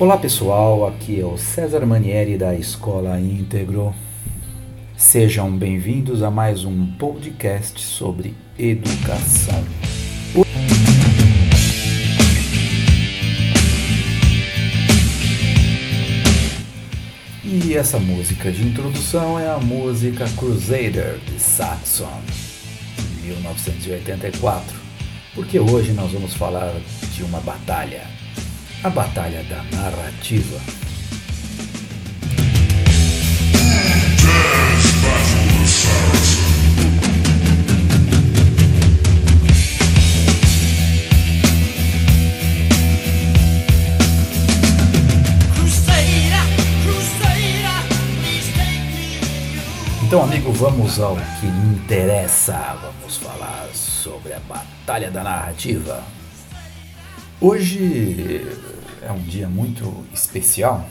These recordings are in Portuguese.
Olá pessoal, aqui é o César Manieri da Escola Íntegro. Sejam bem-vindos a mais um podcast sobre educação. E essa música de introdução é a música Crusader de Saxon, de 1984, porque hoje nós vamos falar de uma batalha. A batalha da narrativa. Então, amigo, vamos ao que interessa. Vamos falar sobre a batalha da narrativa. Hoje é um dia muito especial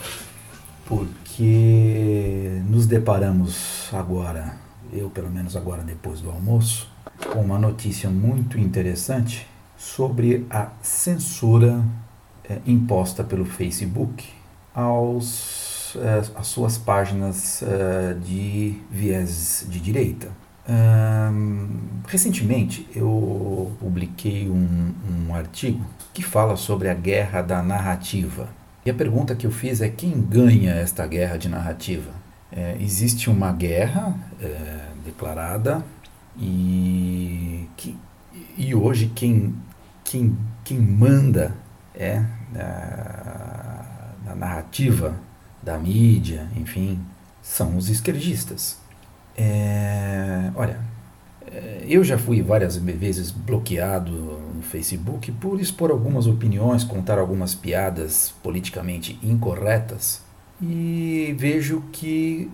porque nos deparamos agora, eu pelo menos agora depois do almoço, com uma notícia muito interessante sobre a censura imposta pelo Facebook às suas páginas de viés de direita. Recentemente eu publiquei um artigo que fala sobre a guerra da narrativa. E a pergunta que eu fiz é: quem ganha esta guerra de narrativa? Existe uma guerra declarada e hoje quem manda é a narrativa da mídia, enfim, são os esquerdistas. Olha, eu já fui várias vezes bloqueado no Facebook por expor algumas opiniões, contar algumas piadas politicamente incorretas, e vejo que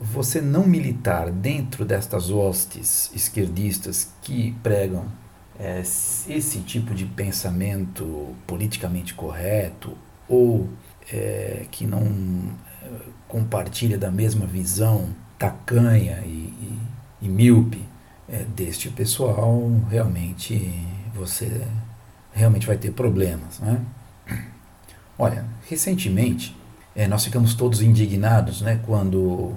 você não militar dentro destas hostes esquerdistas que pregam esse tipo de pensamento politicamente correto ou que não compartilha da mesma visão tacanha e míope deste pessoal, você realmente vai ter problemas, né? Olha, recentemente nós ficamos todos indignados, né, quando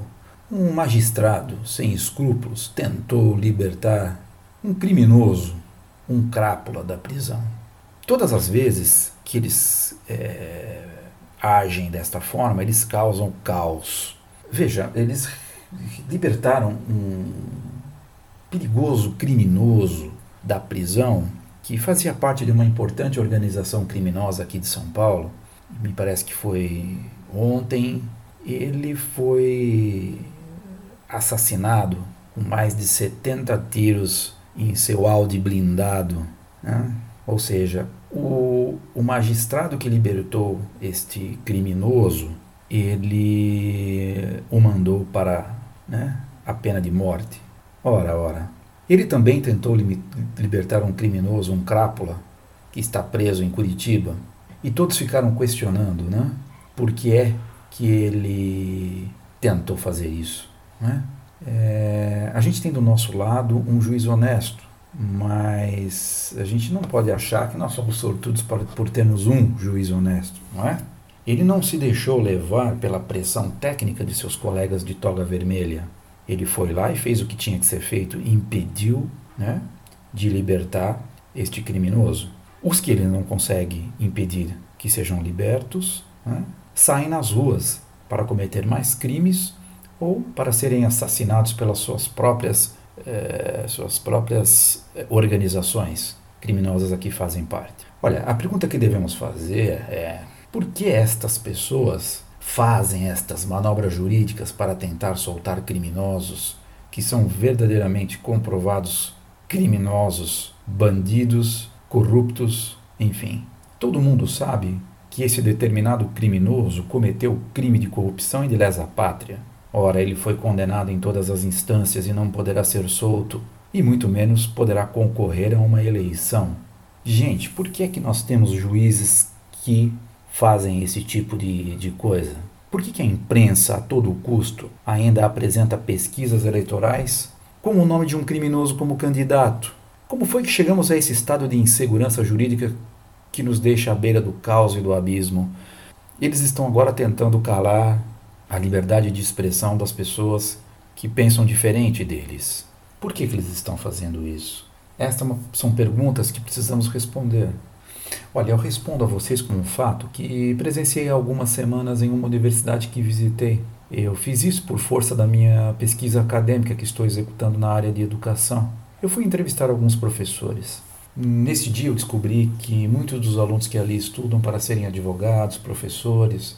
um magistrado sem escrúpulos tentou libertar um criminoso, um crápula da prisão. Todas as vezes que eles agem desta forma, eles causam caos. Veja, eles libertaram um perigoso criminoso da prisão que fazia parte de uma importante organização criminosa aqui de São Paulo. Me parece que foi ontem. Ele foi assassinado com mais de 70 tiros em seu Audi blindado, né? Ou seja, o magistrado que libertou este criminoso, ele o mandou para, né, a pena de morte. Ora, ele também tentou libertar um criminoso, um crápula, que está preso em Curitiba. E todos ficaram questionando, né, por que é que ele tentou fazer isso, né? A gente tem do nosso lado um juiz honesto, mas a gente não pode achar que nós somos sortudos por termos um juiz honesto, não é? Ele não se deixou levar pela pressão técnica de seus colegas de toga vermelha. Ele foi lá e fez o que tinha que ser feito, impediu, né, de libertar este criminoso. Os que ele não consegue impedir que sejam libertos, né, saem nas ruas para cometer mais crimes ou para serem assassinados pelas suas próprias organizações criminosas aqui fazem parte. Olha, a pergunta que devemos fazer é: por que estas pessoas fazem estas manobras jurídicas para tentar soltar criminosos que são verdadeiramente comprovados criminosos, bandidos, corruptos, enfim? Todo mundo sabe que esse determinado criminoso cometeu crime de corrupção e de lesa pátria. Ora, ele foi condenado em todas as instâncias e não poderá ser solto, e muito menos poderá concorrer a uma eleição. Gente, por que é que nós temos juízes que fazem esse tipo de coisa? Por que a imprensa, a todo custo, ainda apresenta pesquisas eleitorais com o nome de um criminoso como candidato? Como foi que chegamos a esse estado de insegurança jurídica que nos deixa à beira do caos e do abismo. Eles estão agora tentando calar a liberdade de expressão das pessoas que pensam diferente deles. Por que eles estão fazendo isso? Estas são perguntas que precisamos responder. Olha, eu respondo a vocês com um fato que presenciei há algumas semanas em uma universidade que visitei. Eu fiz isso por força da minha pesquisa acadêmica que estou executando na área de educação. Eu fui entrevistar alguns professores. Nesse dia eu descobri que muitos dos alunos que ali estudam para serem advogados, professores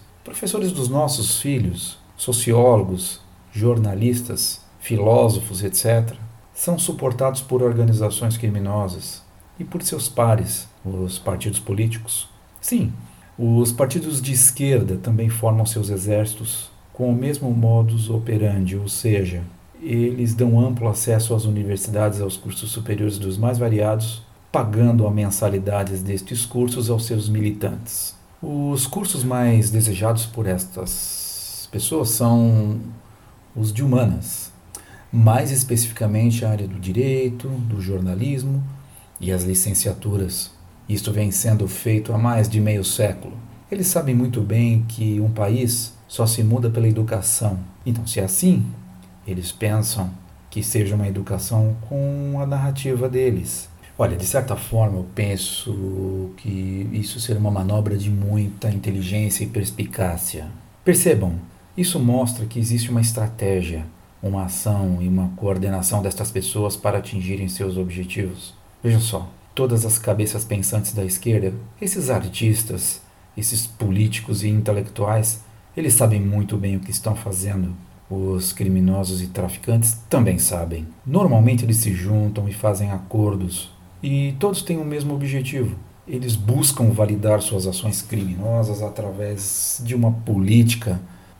dos nossos filhos, sociólogos, jornalistas, filósofos, etc., são suportados por organizações criminosas e por seus pares, os partidos políticos. Sim, os partidos de esquerda também formam seus exércitos com o mesmo modus operandi, ou seja, eles dão amplo acesso às universidades, aos cursos superiores dos mais variados, pagando as mensalidades destes cursos aos seus militantes. Os cursos mais desejados por estas pessoas são os de humanas, mais especificamente a área do direito, do jornalismo e as licenciaturas. Isto vem sendo feito há mais de meio século. Eles sabem muito bem que um país só se muda pela educação. Então, se é assim, eles pensam que seja uma educação com a narrativa deles. Olha, de certa forma eu penso que isso será uma manobra de muita inteligência e perspicácia. Percebam, isso mostra que existe uma estratégia, uma ação e uma coordenação destas pessoas para atingirem seus objetivos. Vejam só, todas as cabeças pensantes da esquerda, esses artistas, esses políticos e intelectuais, eles sabem muito bem o que estão fazendo. Os criminosos e traficantes também sabem. Normalmente eles se juntam e fazem acordos. E todos têm o mesmo objetivo. Eles buscam validar suas ações criminosas através de uma política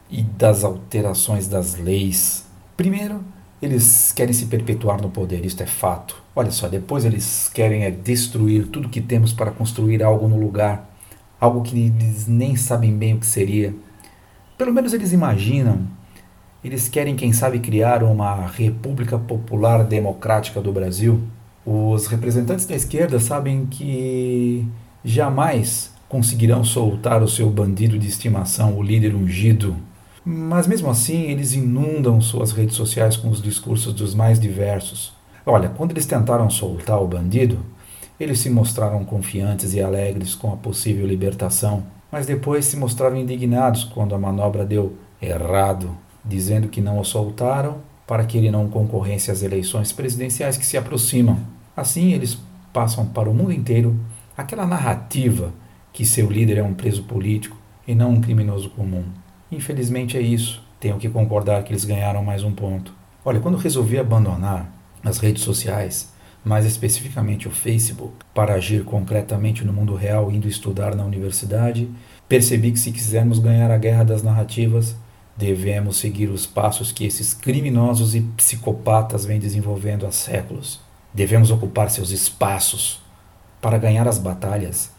e das alterações das leis. Primeiro, eles querem se perpetuar no poder, isto é fato. Olha só, depois eles querem destruir tudo que temos para construir algo no lugar, algo que eles nem sabem bem o que seria. Pelo menos eles imaginam. Eles querem, quem sabe, criar uma República Popular Democrática do Brasil. Os representantes da esquerda sabem que jamais conseguirão soltar o seu bandido de estimação, o líder ungido. Mas mesmo assim, eles inundam suas redes sociais com os discursos dos mais diversos. Olha, quando eles tentaram soltar o bandido, eles se mostraram confiantes e alegres com a possível libertação. Mas depois se mostraram indignados quando a manobra deu errado, dizendo que não o soltaram para que ele não concorresse às eleições presidenciais que se aproximam. Assim, eles passam para o mundo inteiro aquela narrativa que seu líder é um preso político e não um criminoso comum. Infelizmente é isso. Tenho que concordar que eles ganharam mais um ponto. Olha, quando resolvi abandonar as redes sociais, mais especificamente o Facebook, para agir concretamente no mundo real, indo estudar na universidade, percebi que se quisermos ganhar a guerra das narrativas, devemos seguir os passos que esses criminosos e psicopatas vêm desenvolvendo há séculos. Devemos ocupar seus espaços. Para ganhar as batalhas,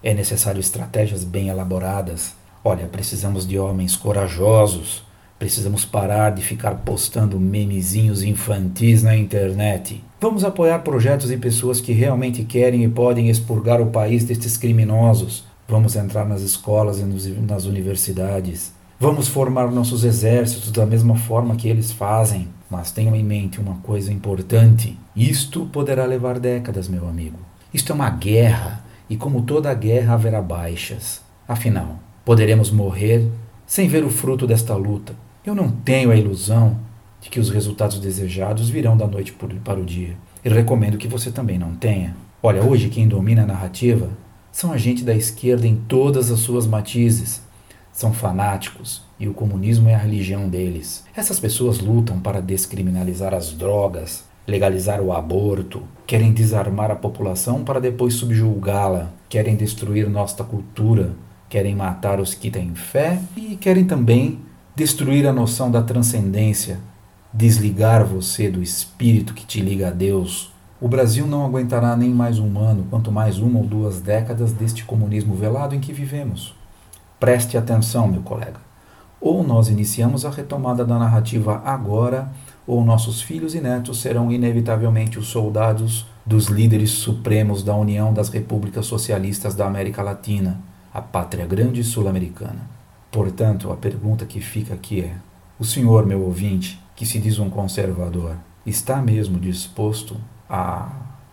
é necessário estratégias bem elaboradas. Olha, precisamos de homens corajosos. Precisamos parar de ficar postando memezinhos infantis na internet. Vamos apoiar projetos e pessoas que realmente querem e podem expurgar o país destes criminosos. Vamos entrar nas escolas e nas universidades. Vamos formar nossos exércitos da mesma forma que eles fazem. Mas tenham em mente uma coisa importante. Isto poderá levar décadas, meu amigo. Isto é uma guerra, e como toda guerra haverá baixas. Afinal, poderemos morrer sem ver o fruto desta luta. Eu não tenho a ilusão de que os resultados desejados virão da noite para o dia. E recomendo que você também não tenha. Olha, hoje quem domina a narrativa são a gente da esquerda em todas as suas matizes. São fanáticos e o comunismo é a religião deles. Essas pessoas lutam para descriminalizar as drogas, legalizar o aborto, querem desarmar a população para depois subjugá-la, querem destruir nossa cultura, querem matar os que têm fé e querem também destruir a noção da transcendência, desligar você do espírito que te liga a Deus. O Brasil não aguentará nem mais um ano, quanto mais uma ou duas décadas deste comunismo velado em que vivemos. Preste atenção, meu colega. Ou nós iniciamos a retomada da narrativa agora, ou nossos filhos e netos serão inevitavelmente os soldados dos líderes supremos da União das Repúblicas Socialistas da América Latina, a pátria grande sul-americana. Portanto, a pergunta que fica aqui é: o senhor, meu ouvinte, que se diz um conservador, está mesmo disposto a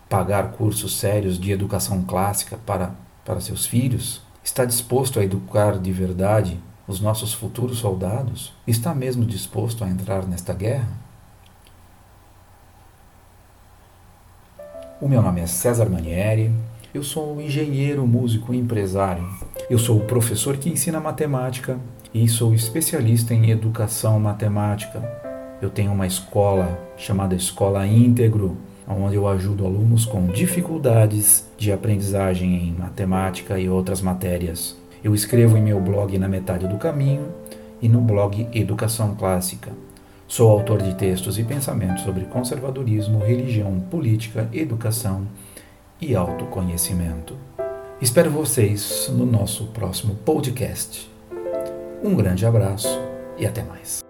pagar cursos sérios de educação clássica para seus filhos? Está disposto a educar de verdade os nossos futuros soldados? Está mesmo disposto a entrar nesta guerra? O meu nome é César Manieri, eu sou engenheiro, músico e empresário. Eu sou o professor que ensina matemática e sou especialista em educação matemática. Eu tenho uma escola chamada Escola Íntegro, onde eu ajudo alunos com dificuldades de aprendizagem em matemática e outras matérias. Eu escrevo em meu blog Na Metade do Caminho e no blog Educação Clássica. Sou autor de textos e pensamentos sobre conservadorismo, religião, política, educação e autoconhecimento. Espero vocês no nosso próximo podcast. Um grande abraço e até mais.